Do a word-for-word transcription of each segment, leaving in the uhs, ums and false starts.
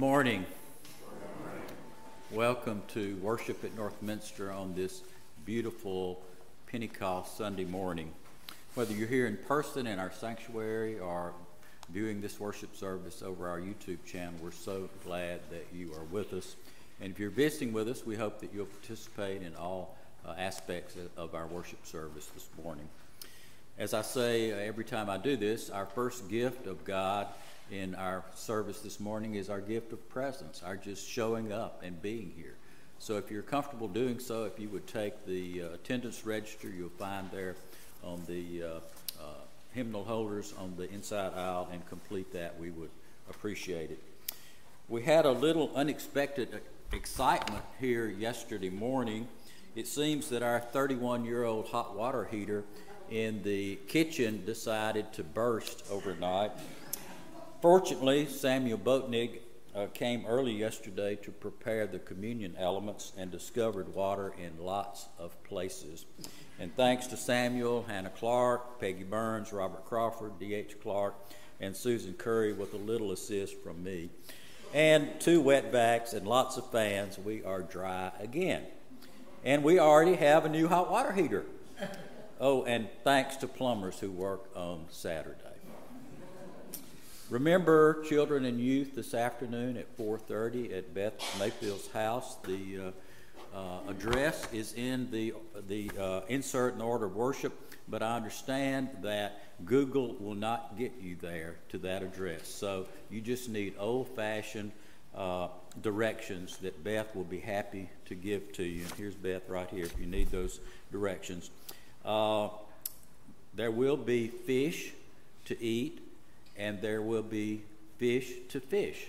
morning. Good morning. Welcome to worship at Northminster on this beautiful Pentecost Sunday morning. Whether you're here in person in our sanctuary or viewing this worship service over our YouTube channel, we're so glad that you are with us. And if you're visiting with us, we hope that you'll participate in all uh, aspects of our worship service this morning. As I say uh, every time I do this, our first gift of God in our service this morning is our gift of presence, our just showing up and being here. So if you're comfortable doing so, if you would take the uh, attendance register, you'll find there on the uh, uh, hymnal holders on the inside aisle, and complete that. We would appreciate it. We had a little unexpected excitement here yesterday morning. It seems that our thirty-one-year-old hot water heater in the kitchen decided to burst overnight. Fortunately, Samuel Botnig uh, came early yesterday to prepare the communion elements and discovered water in lots of places. And thanks to Samuel, Hannah Clark, Peggy Burns, Robert Crawford, D H Clark, and Susan Curry with a little assist from me. And two wet vacs and lots of fans, we are dry again. And we already have a new hot water heater. Oh, and thanks to plumbers who work on Saturday. Remember, children and youth, this afternoon at four thirty at Beth Mayfield's house. The uh, uh, address is in the, the uh, insert in the order of worship, but I understand that Google will not get you there to that address. So you just need old-fashioned uh, directions that Beth will be happy to give to you. And here's Beth right here if you need those directions. Uh, there will be fish to eat, and there will be fish to fish.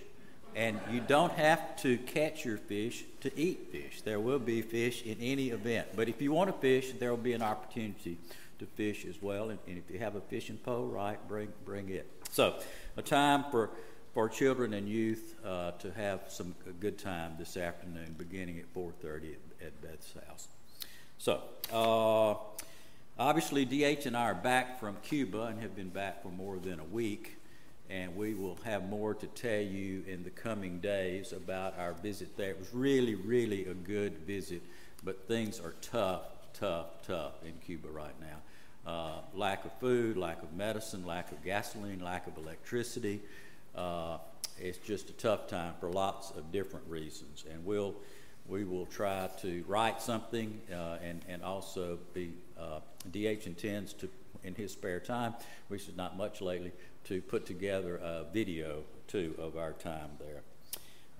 And you don't have to catch your fish to eat fish. There will be fish in any event. But if you want to fish, there will be an opportunity to fish as well. And, and if you have a fishing pole, right, bring bring it. So a time for, for children and youth uh, to have some a good time this afternoon, beginning at four thirty at, at Beth's house. So... Uh, Obviously, D H and I are back from Cuba and have been back for more than a week, and we will have more to tell you in the coming days about our visit there. It was really, really a good visit, but things are tough, tough, tough in Cuba right now. Uh, lack of food, lack of medicine, lack of gasoline, lack of electricity. Uh, it's just a tough time for lots of different reasons, and we'll we will try to write something uh, and, and also be... Uh, D H intends to, in his spare time, which is not much lately, to put together a video, too, of our time there.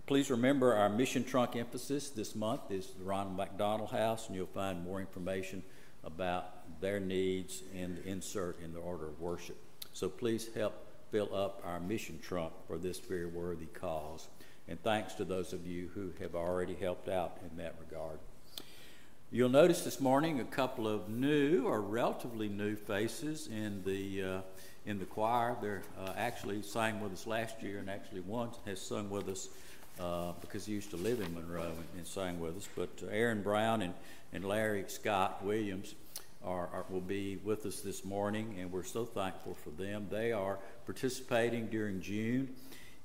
Please remember our mission trunk emphasis this month is the Ronald McDonald House, and you'll find more information about their needs in the insert in the order of worship. So please help fill up our mission trunk for this very worthy cause. And thanks to those of you who have already helped out in that regard. You'll notice this morning a couple of new or relatively new faces in the uh, in the choir. They're uh, actually sang with us last year, and actually one has sung with us uh, because he used to live in Monroe and, and sang with us. But uh, Aaron Brown and, and Larry Scott Williams are, are will be with us this morning, and we're so thankful for them. They are participating during June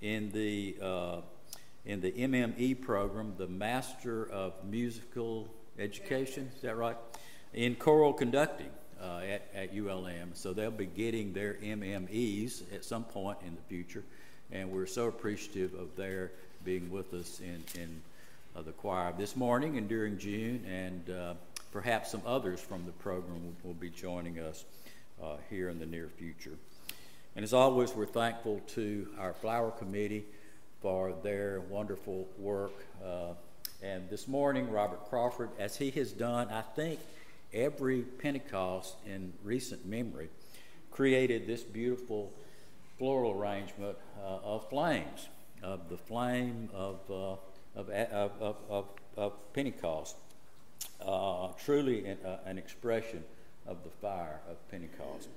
in the uh, in the M M E program, the Master of Musical Education, is that right? In choral conducting uh, at, at U L M. So they'll be getting their M M Es at some point in the future. And we're so appreciative of their being with us in, in uh, the choir this morning and during June. And uh, perhaps some others from the program will, will be joining us uh, here in the near future. And as always, we're thankful to our flower committee for their wonderful work. Uh, And this morning, Robert Crawford, as he has done, I think, every Pentecost in recent memory, created this beautiful floral arrangement uh, of flames, of the flame of, uh, of, of, of, of, of Pentecost, uh, truly an, uh, an expression of the fire of Pentecost.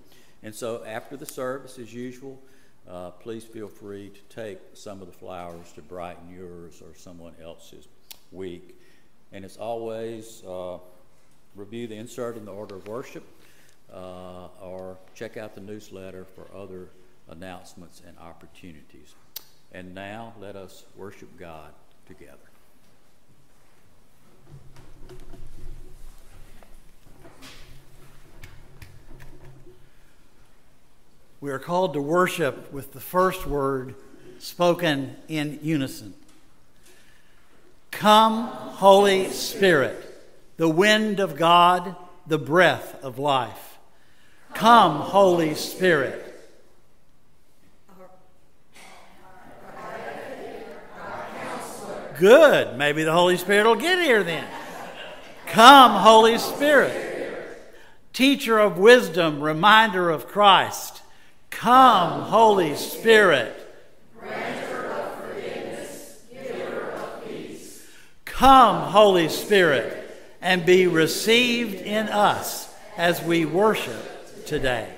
And so after the service, as usual, uh, please feel free to take some of the flowers to brighten yours or someone else's week. And as always, uh, review the insert in the order of worship uh, or check out the newsletter for other announcements and opportunities. And now let us worship God together. We are called to worship with the first word spoken in unison. Come, Holy Spirit, the wind of God, the breath of life. Come, Holy Spirit. Good. Maybe the Holy Spirit will get here then. Come, Holy Spirit. Teacher of wisdom, reminder of Christ. Come, Holy Spirit. Grantor of forgiveness, giver of peace. Come, Holy Spirit, and be received in us as we worship today.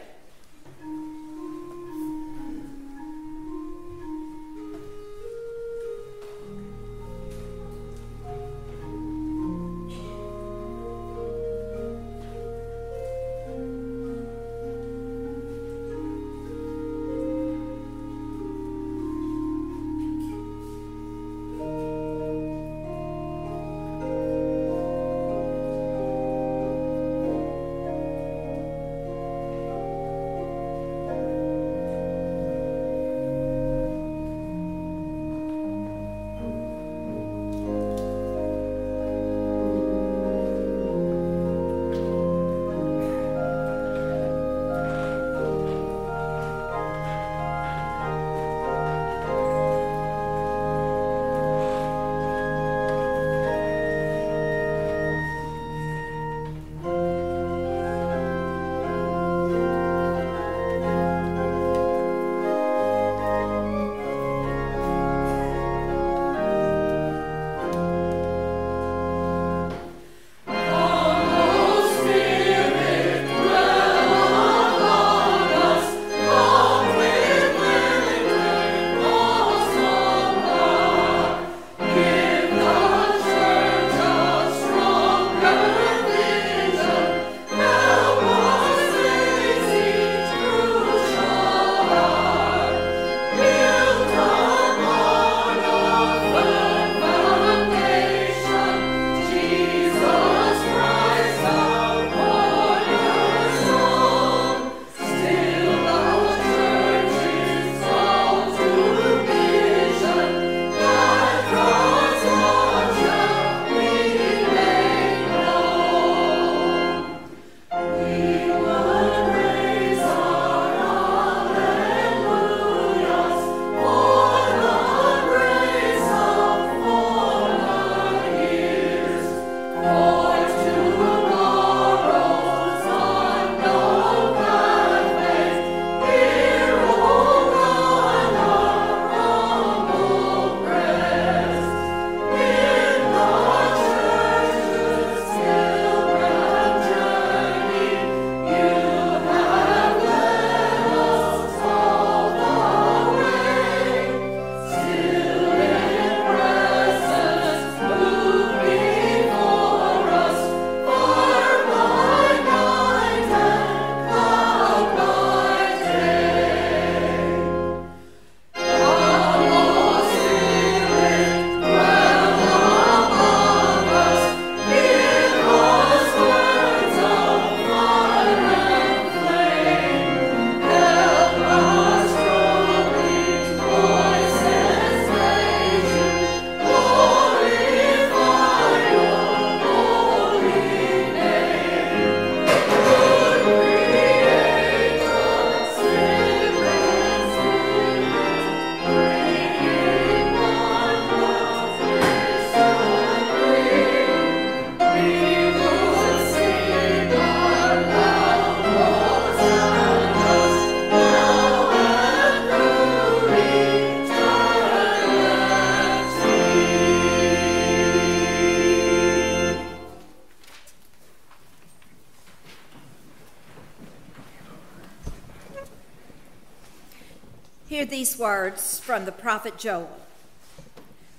These words from the prophet Joel.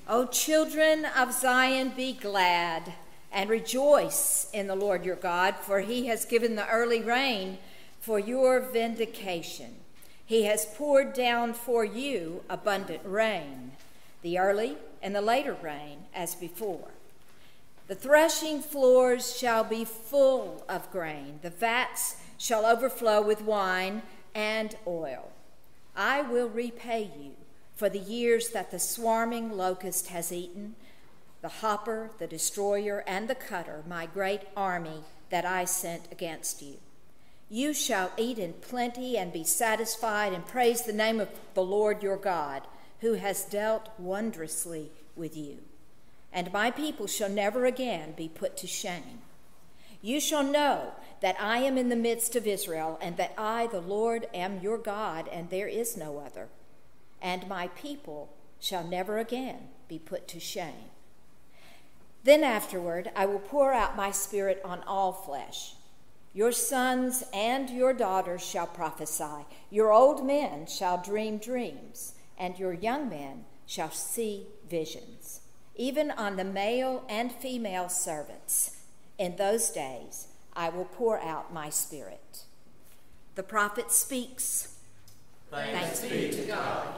O children of Zion, be glad and rejoice in the Lord your God, for he has given the early rain for your vindication. He has poured down for you abundant rain, the early and the later rain as before. The threshing floors shall be full of grain. The vats shall overflow with wine and oil. I will repay you for the years that the swarming locust has eaten, the hopper, the destroyer, and the cutter, my great army that I sent against you. You shall eat in plenty and be satisfied and praise the name of the Lord your God, who has dealt wondrously with you. And my people shall never again be put to shame. You shall know that I am in the midst of Israel, and that I, the Lord, am your God, and there is no other. And my people shall never again be put to shame. Then afterward, I will pour out my spirit on all flesh. Your sons and your daughters shall prophesy. Your old men shall dream dreams, and your young men shall see visions. Even on the male and female servants, in those days, I will pour out my spirit. The prophet speaks. Thanks, Thanks be to God.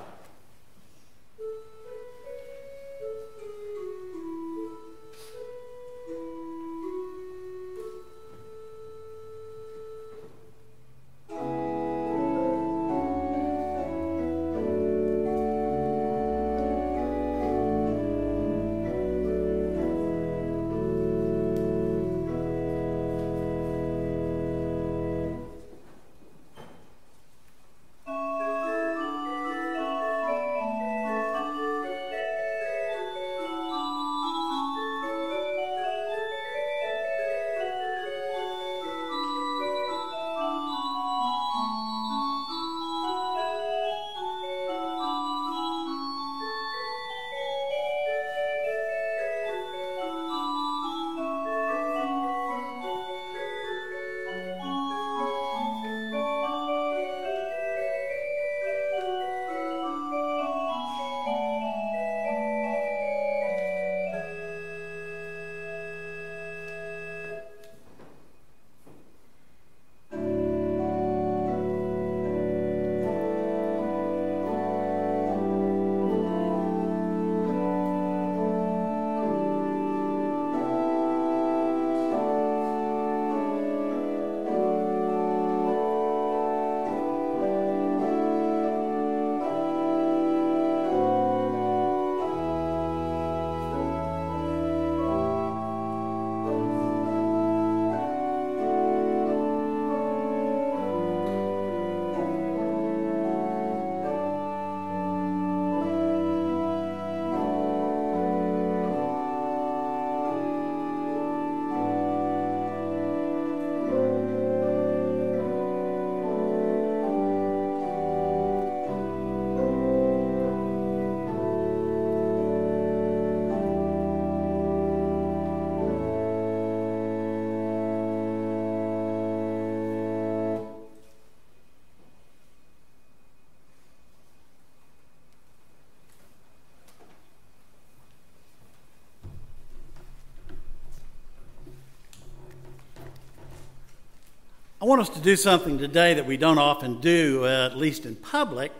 I want us to do something today that we don't often do, uh, at least in public,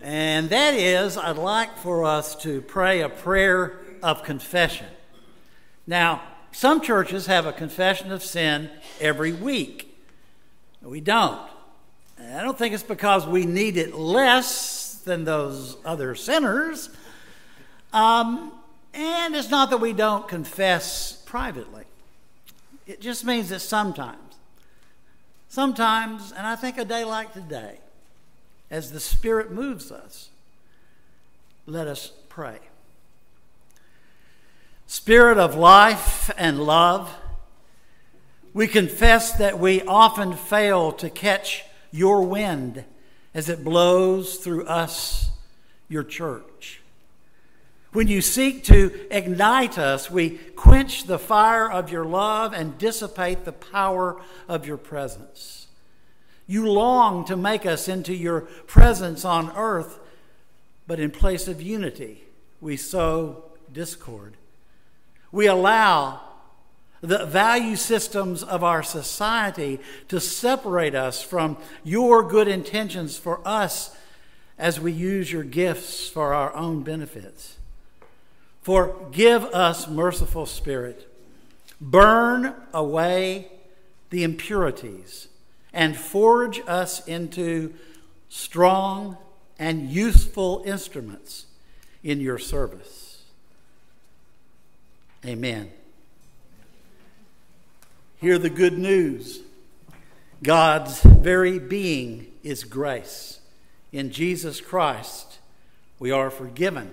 and that is I'd like for us to pray a prayer of confession. Now, some churches have a confession of sin every week. We don't. And I don't think it's because we need it less than those other sinners, um, and it's not that we don't confess privately. It just means that sometimes, Sometimes, and I think a day like today, as the Spirit moves us, let us pray. Spirit of life and love, we confess that we often fail to catch your wind as it blows through us, your church. When you seek to ignite us, we quench the fire of your love and dissipate the power of your presence. You long to make us into your presence on earth, but in place of unity, we sow discord. We allow the value systems of our society to separate us from your good intentions for us as we use your gifts for our own benefits. Forgive us, merciful Spirit. Burn away the impurities and forge us into strong and useful instruments in your service. Amen. Hear the good news. God's very being is grace. In Jesus Christ, we are forgiven,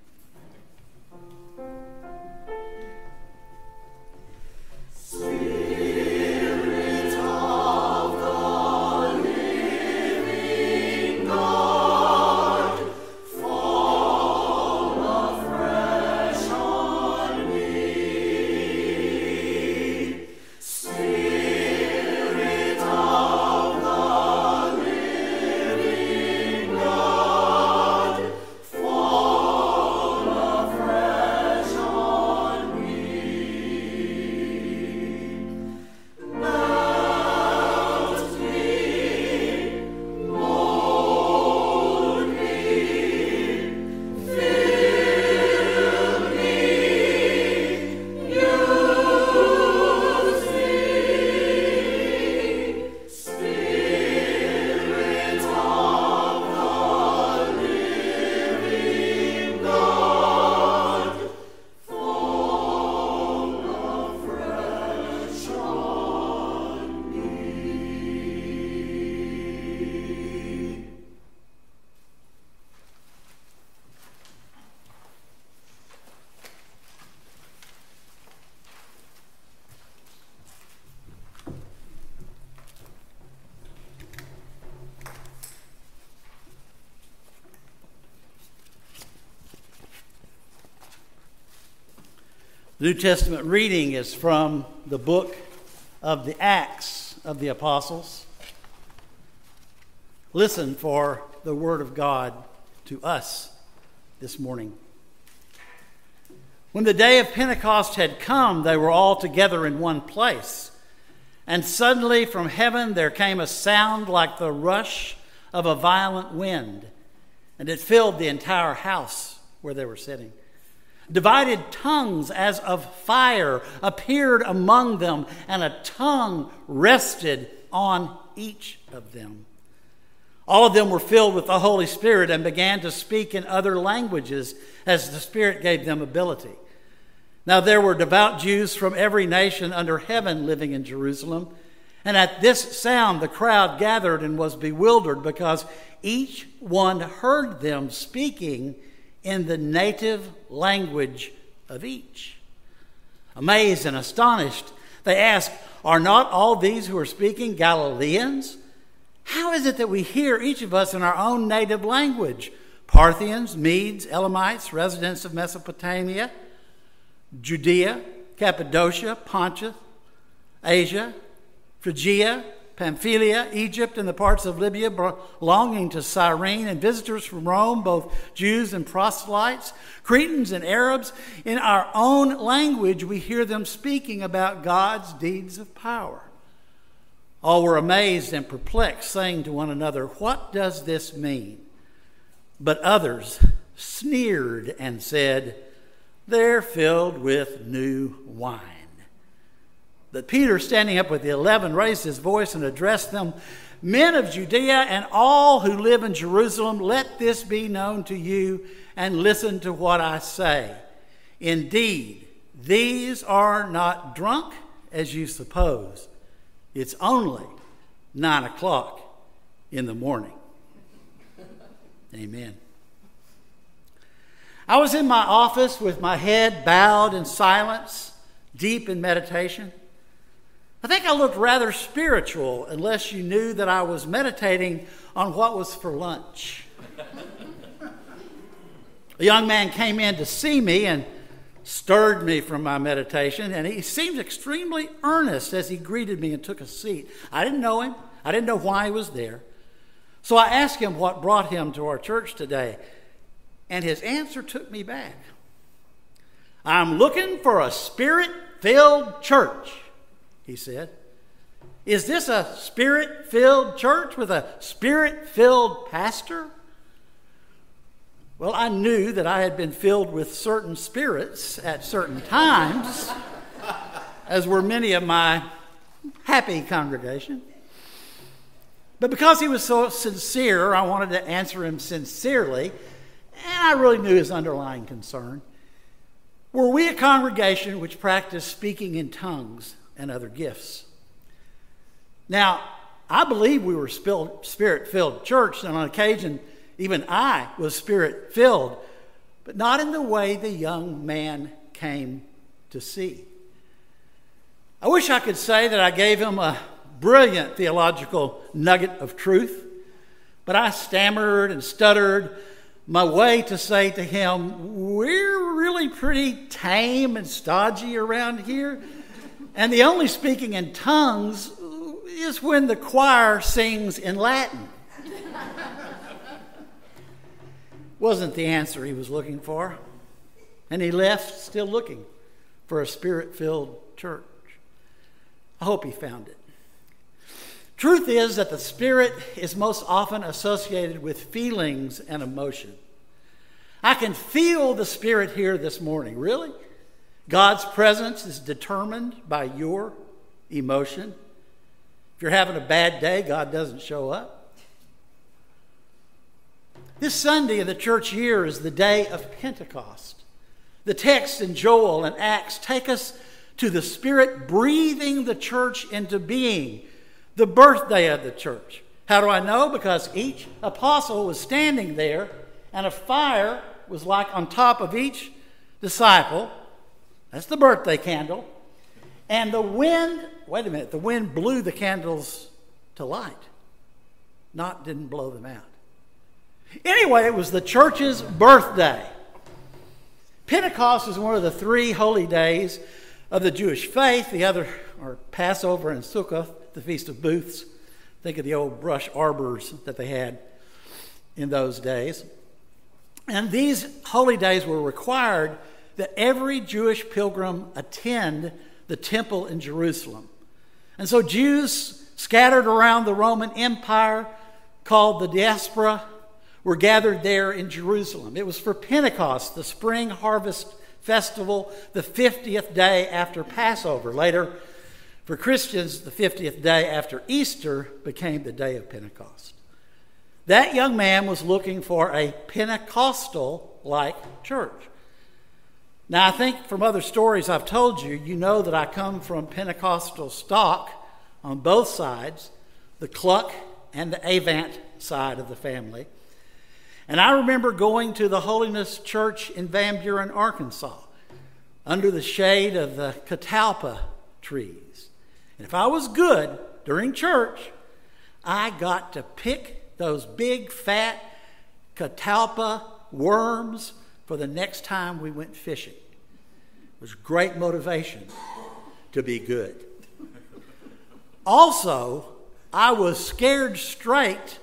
The New Testament reading is from the book of the Acts of the Apostles. Listen for the word of God to us this morning. When the day of Pentecost had come, they were all together in one place. And suddenly from heaven there came a sound like the rush of a violent wind, and it filled the entire house where they were sitting. Divided tongues as of fire appeared among them, and a tongue rested on each of them. All of them were filled with the Holy Spirit and began to speak in other languages as the Spirit gave them ability. Now there were devout Jews from every nation under heaven living in Jerusalem. And at this sound the crowd gathered and was bewildered, because each one heard them speaking in the native language of each. Amazed and astonished, they asked, "Are not all these who are speaking Galileans? How is it that we hear, each of us, in our own native language? Parthians, Medes, Elamites, residents of Mesopotamia, Judea, Cappadocia, Pontus, Asia, Phrygia, Pamphylia, Egypt, and the parts of Libya belonging to Cyrene, and visitors from Rome, both Jews and proselytes, Cretans and Arabs. In our own language we hear them speaking about God's deeds of power." All were amazed and perplexed, saying to one another, "What does this mean?" But others sneered and said, "They're filled with new wine." But Peter, standing up with the eleven, raised his voice and addressed them, "Men of Judea and all who live in Jerusalem, let this be known to you and listen to what I say. Indeed, these are not drunk, as you suppose. It's only nine o'clock in the morning." Amen. I was in my office with my head bowed in silence, deep in meditation. I think I looked rather spiritual, unless you knew that I was meditating on what was for lunch. A young man came in to see me and stirred me from my meditation, and he seemed extremely earnest as he greeted me and took a seat. I didn't know him. I didn't know why he was there. So I asked him what brought him to our church today, and his answer took me back. I'm looking for a spirit-filled church, he said. Is this a spirit-filled church with a spirit-filled pastor? Well, I knew that I had been filled with certain spirits at certain times, as were many of my happy congregation. But because he was so sincere, I wanted to answer him sincerely, and I really knew his underlying concern. Were we a congregation which practiced speaking in tongues and other gifts? Now, I believe we were spirit-filled church, and on occasion, even I was spirit-filled, but not in the way the young man came to see. I wish I could say that I gave him a brilliant theological nugget of truth, but I stammered and stuttered my way to say to him, we're really pretty tame and stodgy around here, and the only speaking in tongues is when the choir sings in Latin. Wasn't the answer he was looking for, and he left still looking for a spirit-filled church. I hope he found it. Truth is that the Spirit is most often associated with feelings and emotion. I can feel the Spirit here this morning. Really? God's presence is determined by your emotion. If you're having a bad day, God doesn't show up. This Sunday of the church year is the day of Pentecost. The text in Joel and Acts take us to the Spirit breathing the church into being. The birthday of the church. How do I know? Because each apostle was standing there, and a fire was like on top of each disciple. That's the birthday candle. And the wind, wait a minute, the wind blew the candles to light. Not didn't blow them out. Anyway, it was the church's birthday. Pentecost is one of the three holy days of the Jewish faith. The other are Passover and Sukkot. The Feast of Booths. Think of the old brush arbors that they had in those days. And these holy days were required that every Jewish pilgrim attend the temple in Jerusalem. And so Jews scattered around the Roman Empire, called the diaspora, were gathered there in Jerusalem. It was for Pentecost, the spring harvest festival, the fiftieth day after Passover. Later, for Christians, the fiftieth day after Easter became the day of Pentecost. That young man was looking for a Pentecostal-like church. Now, I think from other stories I've told you, you know that I come from Pentecostal stock on both sides, the Cluck and the Avant side of the family. And I remember going to the Holiness Church in Van Buren, Arkansas, under the shade of the catalpa trees. And if I was good during church, I got to pick those big fat catalpa worms for the next time we went fishing. It was great motivation to be good. Also, I was scared straight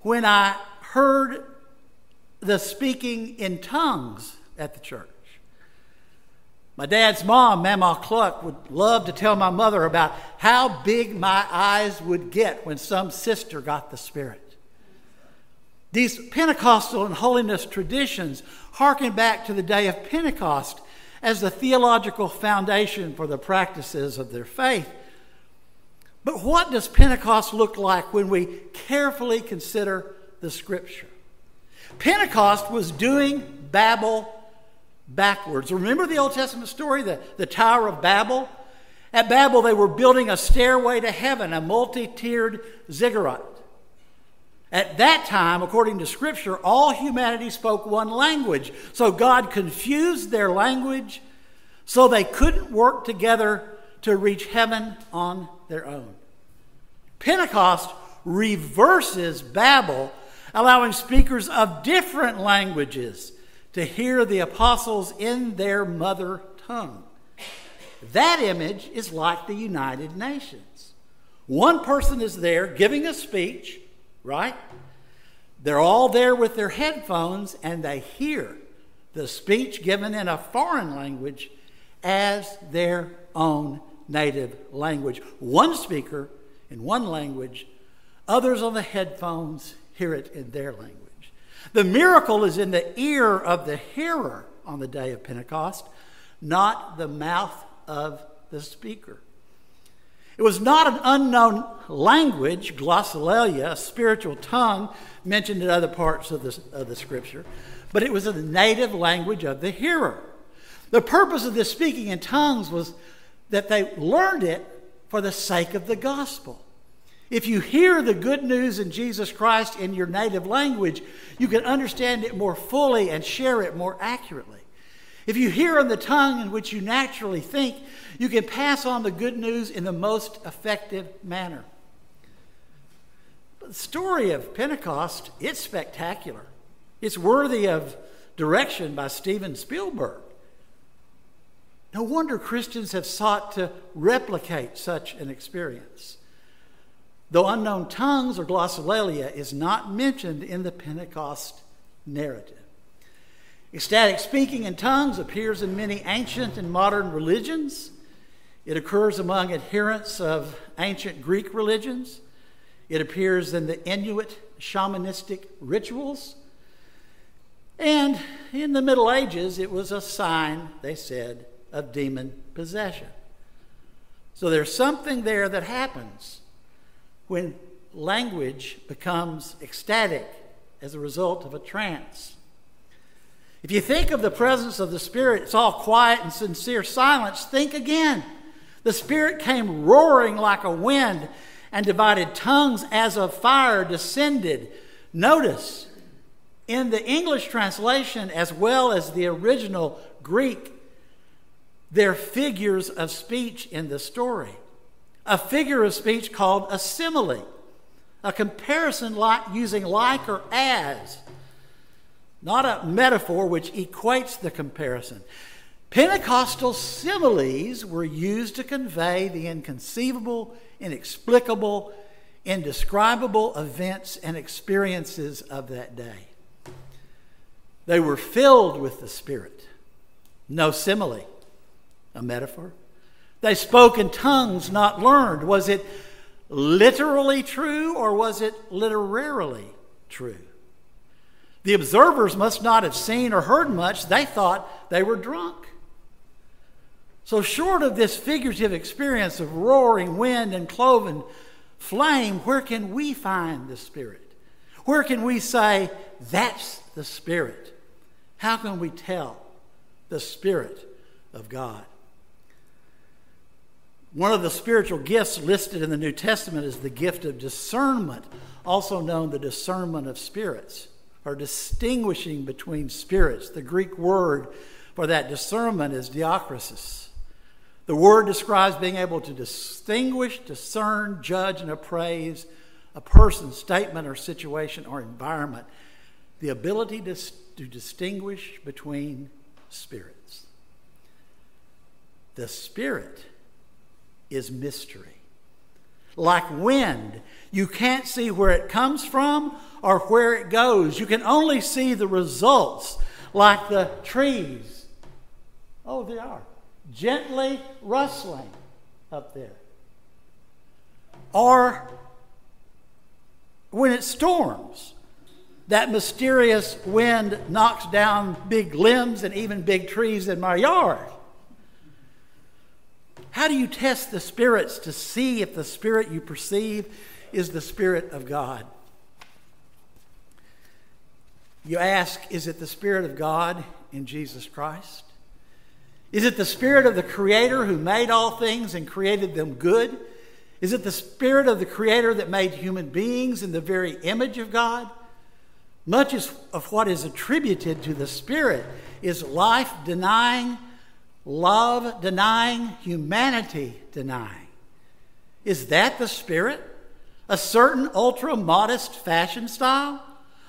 when I heard the speaking in tongues at the church. My dad's mom, Mama Cluck, would love to tell my mother about how big my eyes would get when some sister got the Spirit. These Pentecostal and holiness traditions harken back to the day of Pentecost as the theological foundation for the practices of their faith. But what does Pentecost look like when we carefully consider the Scripture? Pentecost was doing Babel backwards. Remember the Old Testament story, the, the Tower of Babel? At Babel, they were building a stairway to heaven, a multi-tiered ziggurat. At that time, according to Scripture, all humanity spoke one language. So God confused their language so they couldn't work together to reach heaven on their own. Pentecost reverses Babel, allowing speakers of different languages to hear the apostles in their mother tongue. That image is like the United Nations. One person is there giving a speech, right? They're all there with their headphones, and they hear the speech given in a foreign language as their own native language. One speaker in one language, others on the headphones hear it in their language. The miracle is in the ear of the hearer on the day of Pentecost, not the mouth of the speaker. It was not an unknown language, glossolalia, a spiritual tongue mentioned in other parts of the, of the scripture, but it was the native language of the hearer. The purpose of this speaking in tongues was that they learned it for the sake of the gospel. If you hear the good news in Jesus Christ in your native language, you can understand it more fully and share it more accurately. If you hear in the tongue in which you naturally think, you can pass on the good news in the most effective manner. But the story of Pentecost, it's spectacular. It's worthy of direction by Steven Spielberg. No wonder Christians have sought to replicate such an experience. Though unknown tongues or glossolalia is not mentioned in the Pentecost narrative. Ecstatic speaking in tongues appears in many ancient and modern religions. It occurs among adherents of ancient Greek religions. It appears in the Inuit shamanistic rituals. And in the Middle Ages, it was a sign, they said, of demon possession. So there's something there that happens when language becomes ecstatic as a result of a trance. If you think of the presence of the Spirit, it's all quiet and sincere silence, think again. The Spirit came roaring like a wind, and divided tongues as of fire descended. Notice, in the English translation as well as the original Greek, there are figures of speech in the story. A figure of speech called a simile, a comparison like using like or as, not a metaphor which equates the comparison. Pentecostal similes were used to convey the inconceivable, inexplicable, indescribable events and experiences of that day. They were filled with the Spirit. No simile, a metaphor. They spoke in tongues not learned. Was it literally true or was it literarily true? The observers must not have seen or heard much. They thought they were drunk. So short of this figurative experience of roaring wind and cloven flame, where can we find the Spirit? Where can we say, that's the Spirit? How can we tell the Spirit of God? One of the spiritual gifts listed in the New Testament is the gift of discernment, also known the discernment of spirits, or distinguishing between spirits. The Greek word for that discernment is diachrosis. The word describes being able to distinguish, discern, judge, and appraise a person, statement, or situation, or environment. The ability to, to distinguish between spirits. The Spirit is mystery. Like wind, you can't see where it comes from or where it goes. You can only see the results, like the trees. Oh, they are gently rustling up there. Or when it storms, that mysterious wind knocks down big limbs and even big trees in my yard. How do you test the spirits to see if the Spirit you perceive is the Spirit of God? You ask, is it the Spirit of God in Jesus Christ? Is it the Spirit of the Creator who made all things and created them good? Is it the Spirit of the Creator that made human beings in the very image of God? Much of what is attributed to the Spirit is life-denying, love denying, humanity denying. Is that the Spirit? A certain ultra-modest fashion style?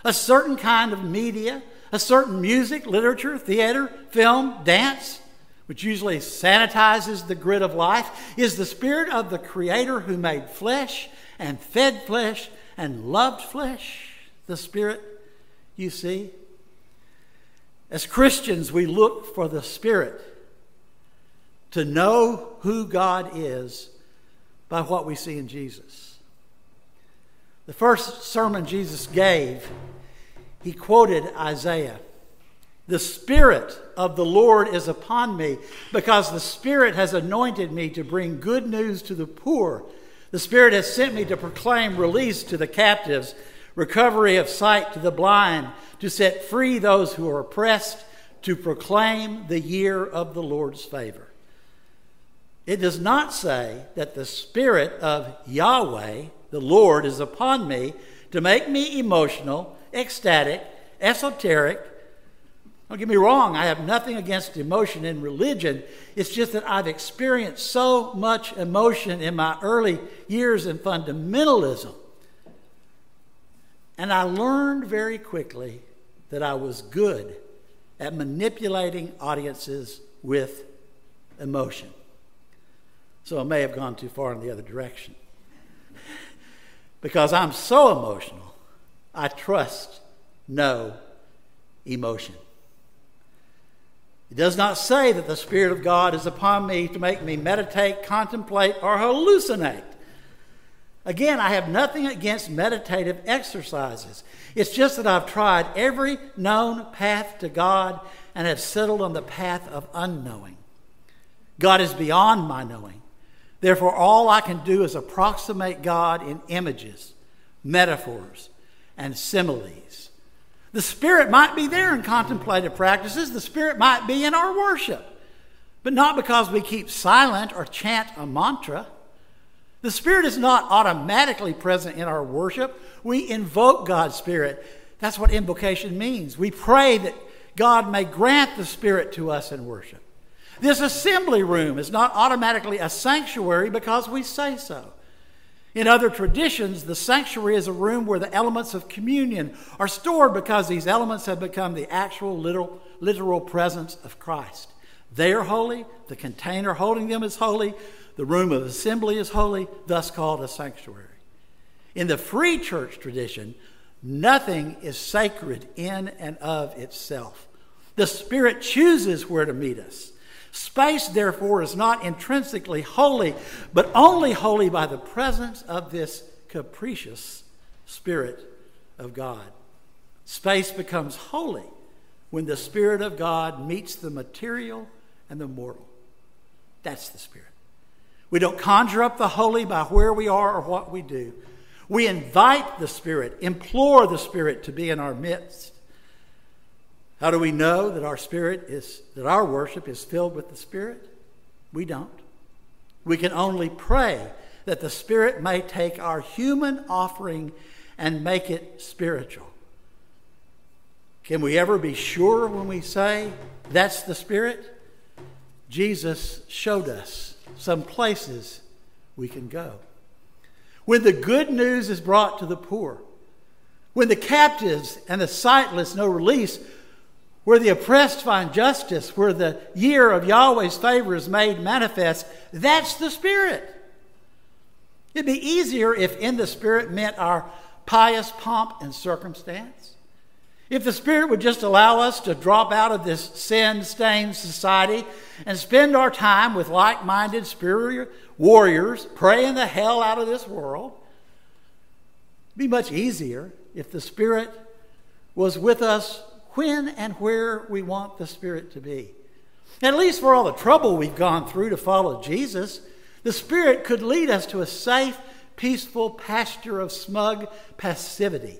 A certain kind of media? A certain music, literature, theater, film, dance, which usually sanitizes the grid of life? Is the Spirit of the Creator who made flesh and fed flesh and loved flesh the Spirit you see? As Christians, we look for the Spirit to know who God is by what we see in Jesus. The first sermon Jesus gave, he quoted Isaiah. The Spirit of the Lord is upon me, because the Spirit has anointed me to bring good news to the poor. The Spirit has sent me to proclaim release to the captives, recovery of sight to the blind, to set free those who are oppressed, to proclaim the year of the Lord's favor. It does not say that the Spirit of Yahweh, the Lord, is upon me to make me emotional, ecstatic, esoteric. Don't get me wrong, I have nothing against emotion in religion. It's just that I've experienced so much emotion in my early years in fundamentalism. And I learned very quickly that I was good at manipulating audiences with emotion. So I may have gone too far in the other direction. Because I'm so emotional, I trust no emotion. It does not say that the Spirit of God is upon me to make me meditate, contemplate, or hallucinate. Again, I have nothing against meditative exercises. It's just that I've tried every known path to God and have settled on the path of unknowing. God is beyond my knowing. Therefore, all I can do is approximate God in images, metaphors, and similes. The Spirit might be there in contemplative practices. The Spirit might be in our worship. But not because we keep silent or chant a mantra. The Spirit is not automatically present in our worship. We invoke God's Spirit. That's what invocation means. We pray that God may grant the Spirit to us in worship. This assembly room is not automatically a sanctuary because we say so. In other traditions, the sanctuary is a room where the elements of communion are stored because these elements have become the actual literal, literal presence of Christ. They are holy, the container holding them is holy, the room of assembly is holy, thus called a sanctuary. In the free church tradition, nothing is sacred in and of itself. The Spirit chooses where to meet us. Space, therefore, is not intrinsically holy, but only holy by the presence of this capricious Spirit of God. Space becomes holy when the Spirit of God meets the material and the mortal. That's the Spirit. We don't conjure up the holy by where we are or what we do. We invite the Spirit, implore the Spirit to be in our midst. How do we know that our spirit is, that our worship is filled with the Spirit? We don't. We can only pray that the Spirit may take our human offering and make it spiritual. Can we ever be sure when we say, that's the Spirit? Jesus showed us some places we can go. When the good news is brought to the poor, when the captives and the sightless know release, where the oppressed find justice, where the year of Yahweh's favor is made manifest, that's the Spirit. It'd be easier if in the Spirit meant our pious pomp and circumstance. If the Spirit would just allow us to drop out of this sin-stained society and spend our time with like-minded spirit warriors praying the hell out of this world, it'd be much easier if the Spirit was with us when and where we want the Spirit to be. At least for all the trouble we've gone through to follow Jesus, the Spirit could lead us to a safe, peaceful pasture of smug passivity.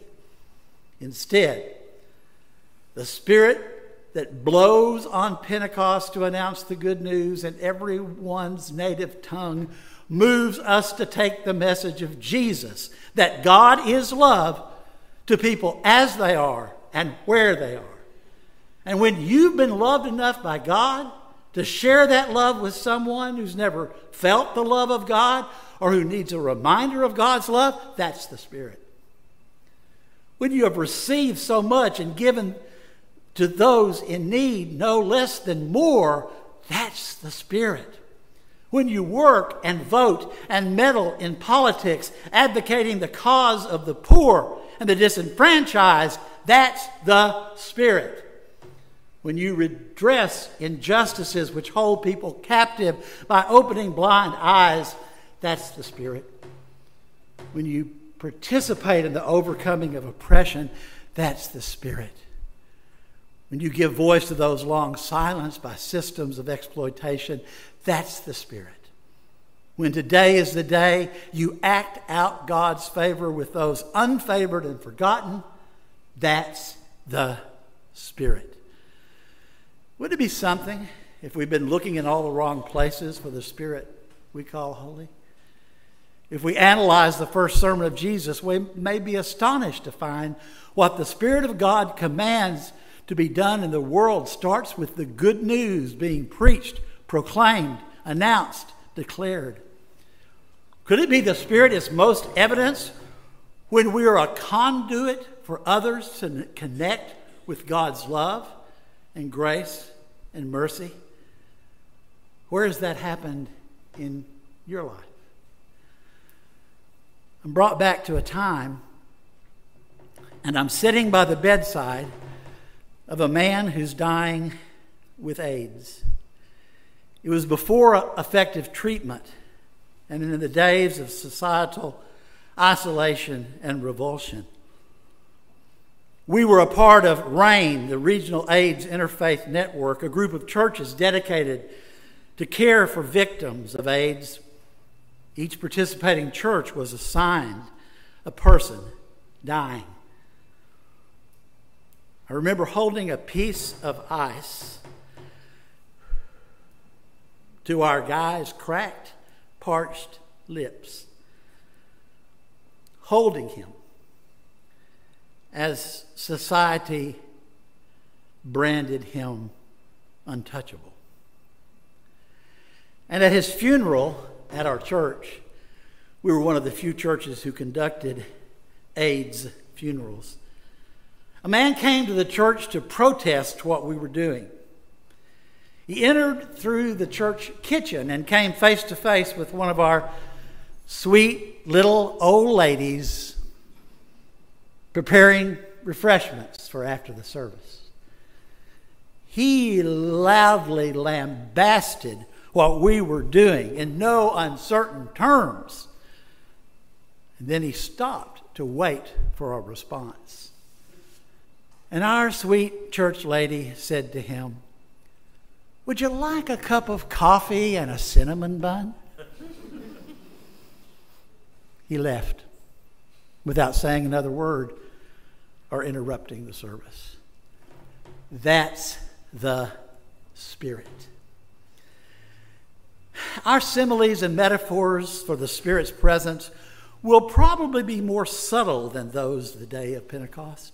Instead, the Spirit that blows on Pentecost to announce the good news in everyone's native tongue moves us to take the message of Jesus, that God is love, to people as they are and where they are. And when you've been loved enough by God to share that love with someone who's never felt the love of God or who needs a reminder of God's love, that's the Spirit. When you have received so much and given to those in need no less than more, that's the Spirit. When you work and vote and meddle in politics, advocating the cause of the poor and the disenfranchised, that's the Spirit. When you redress injustices which hold people captive by opening blind eyes, that's the Spirit. When you participate in the overcoming of oppression, that's the Spirit. When you give voice to those long silenced by systems of exploitation, that's the Spirit. When today is the day you act out God's favor with those unfavored and forgotten, that's the Spirit. Wouldn't it be something if we've been looking in all the wrong places for the Spirit we call holy? If we analyze the first sermon of Jesus, we may be astonished to find what the Spirit of God commands to be done in the world starts with the good news being preached, proclaimed, announced, declared. Could it be the Spirit is most evidence when we are a conduit for others to connect with God's love and grace and mercy? Where has that happened in your life? I'm brought back to a time, and I'm sitting by the bedside of a man who's dying with AIDS. It was before effective treatment and in the days of societal isolation and revulsion. We were a part of RAIN, the Regional AIDS Interfaith Network, a group of churches dedicated to care for victims of AIDS. Each participating church was assigned a person dying. I remember holding a piece of ice to our guy's cracked, parched lips, holding him as society branded him untouchable. And at his funeral at our church, we were one of the few churches who conducted AIDS funerals. A man came to the church to protest what we were doing. He entered through the church kitchen and came face to face with one of our sweet little old ladies preparing refreshments for after the service. He loudly lambasted what we were doing in no uncertain terms. And then he stopped to wait for a response. And our sweet church lady said to him, "Would you like a cup of coffee and a cinnamon bun?" He left without saying another word or interrupting the service. That's the Spirit. Our similes and metaphors for the Spirit's presence will probably be more subtle than those of the day of Pentecost,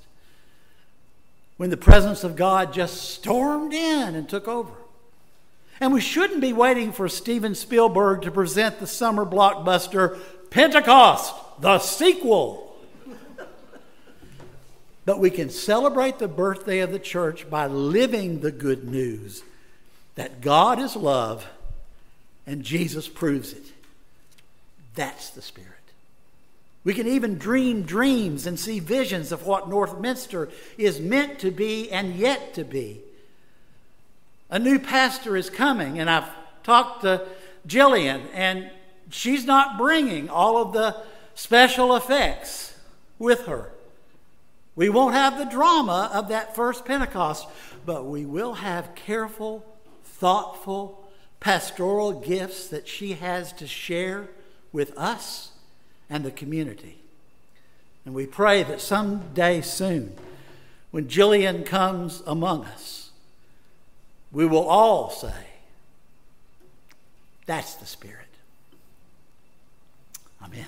when the presence of God just stormed in and took over. And we shouldn't be waiting for Steven Spielberg to present the summer blockbuster, Pentecost, the sequel. But we can celebrate the birthday of the church by living the good news that God is love and Jesus proves it. That's the Spirit. We can even dream dreams and see visions of what Northminster is meant to be and yet to be. A new pastor is coming, and I've talked to Jillian, and she's not bringing all of the special effects with her. We won't have the drama of that first Pentecost, but we will have careful, thoughtful, pastoral gifts that she has to share with us and the community. And we pray that someday soon, when Jillian comes among us, we will all say, that's the Spirit. Amen.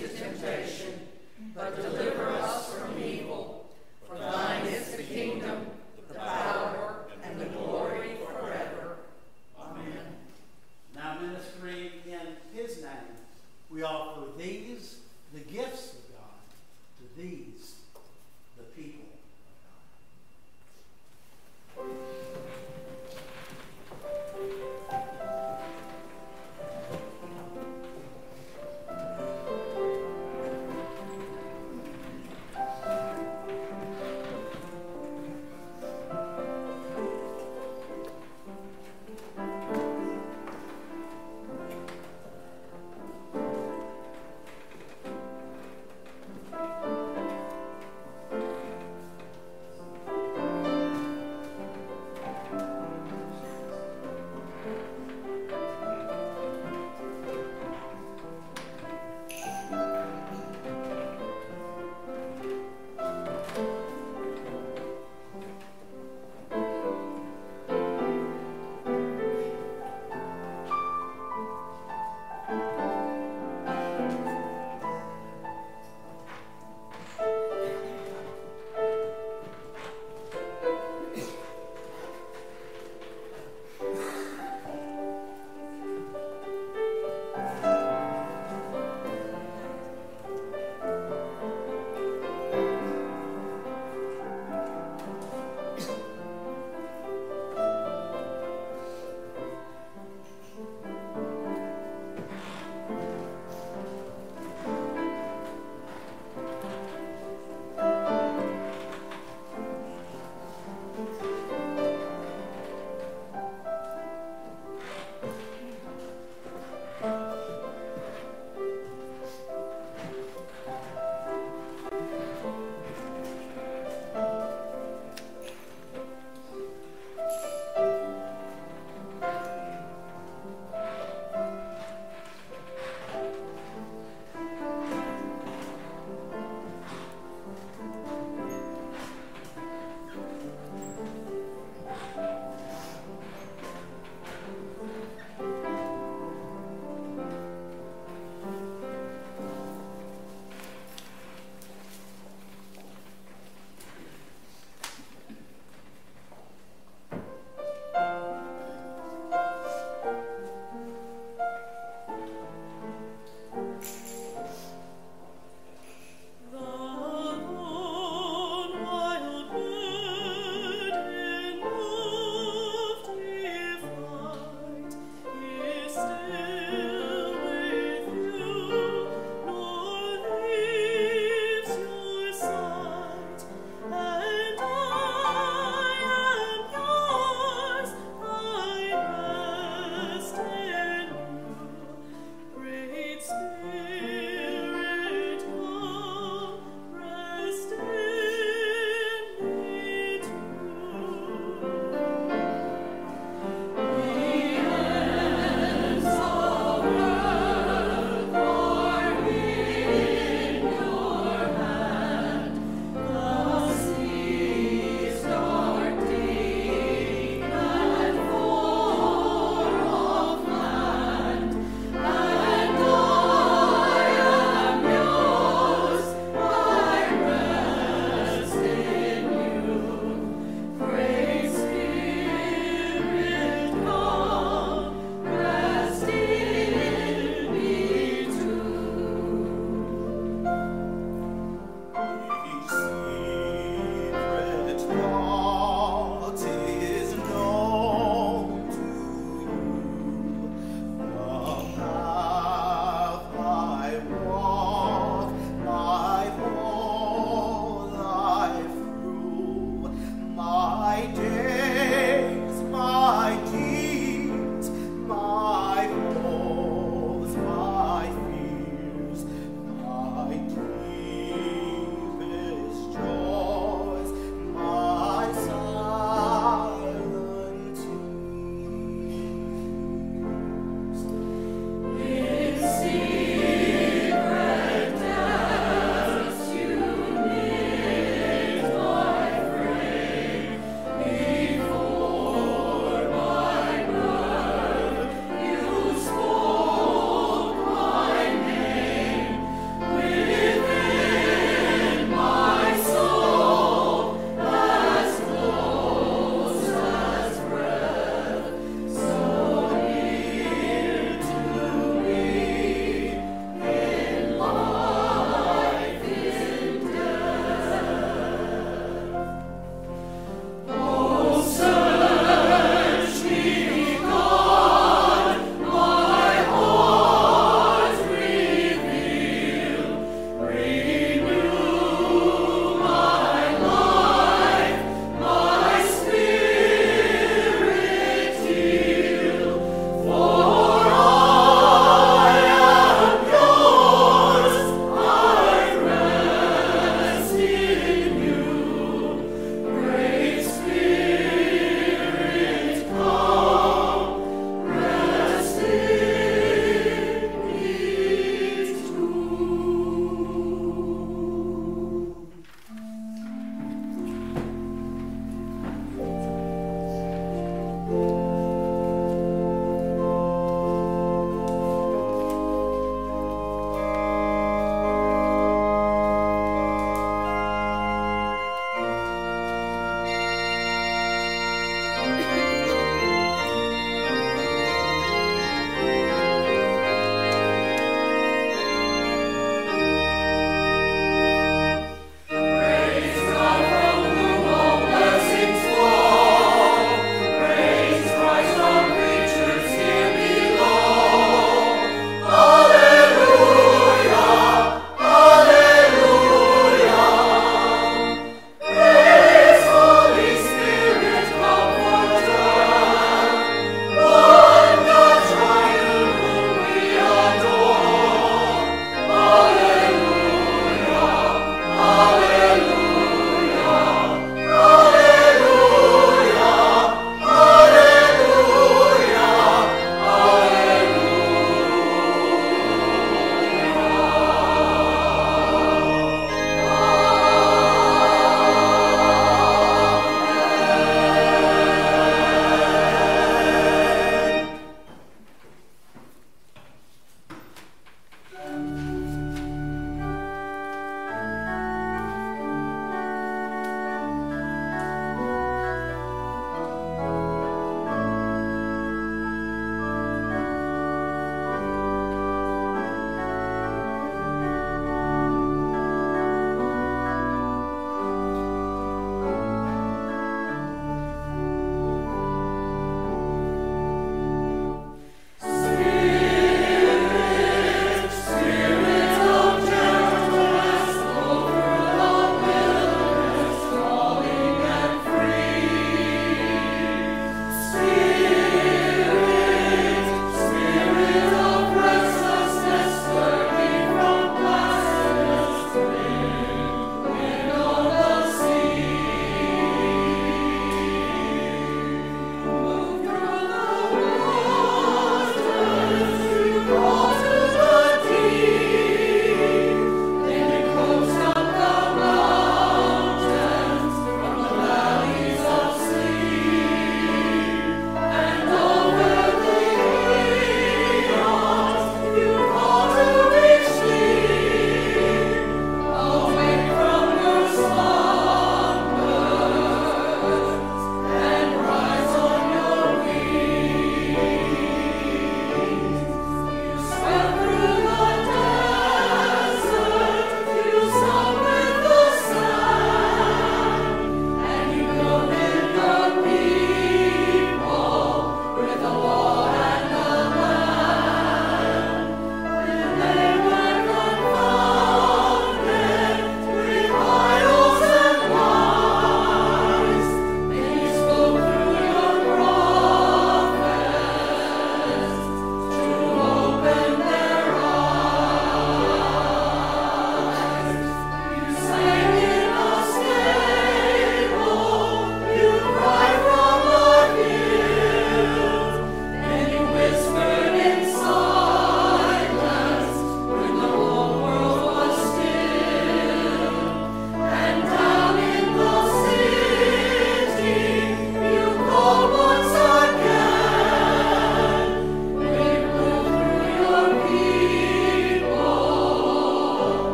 to temptation, but deliver us from evil. For thine is the kingdom, the power, and the glory forever. Amen. Now ministering in his name, we offer these, the gifts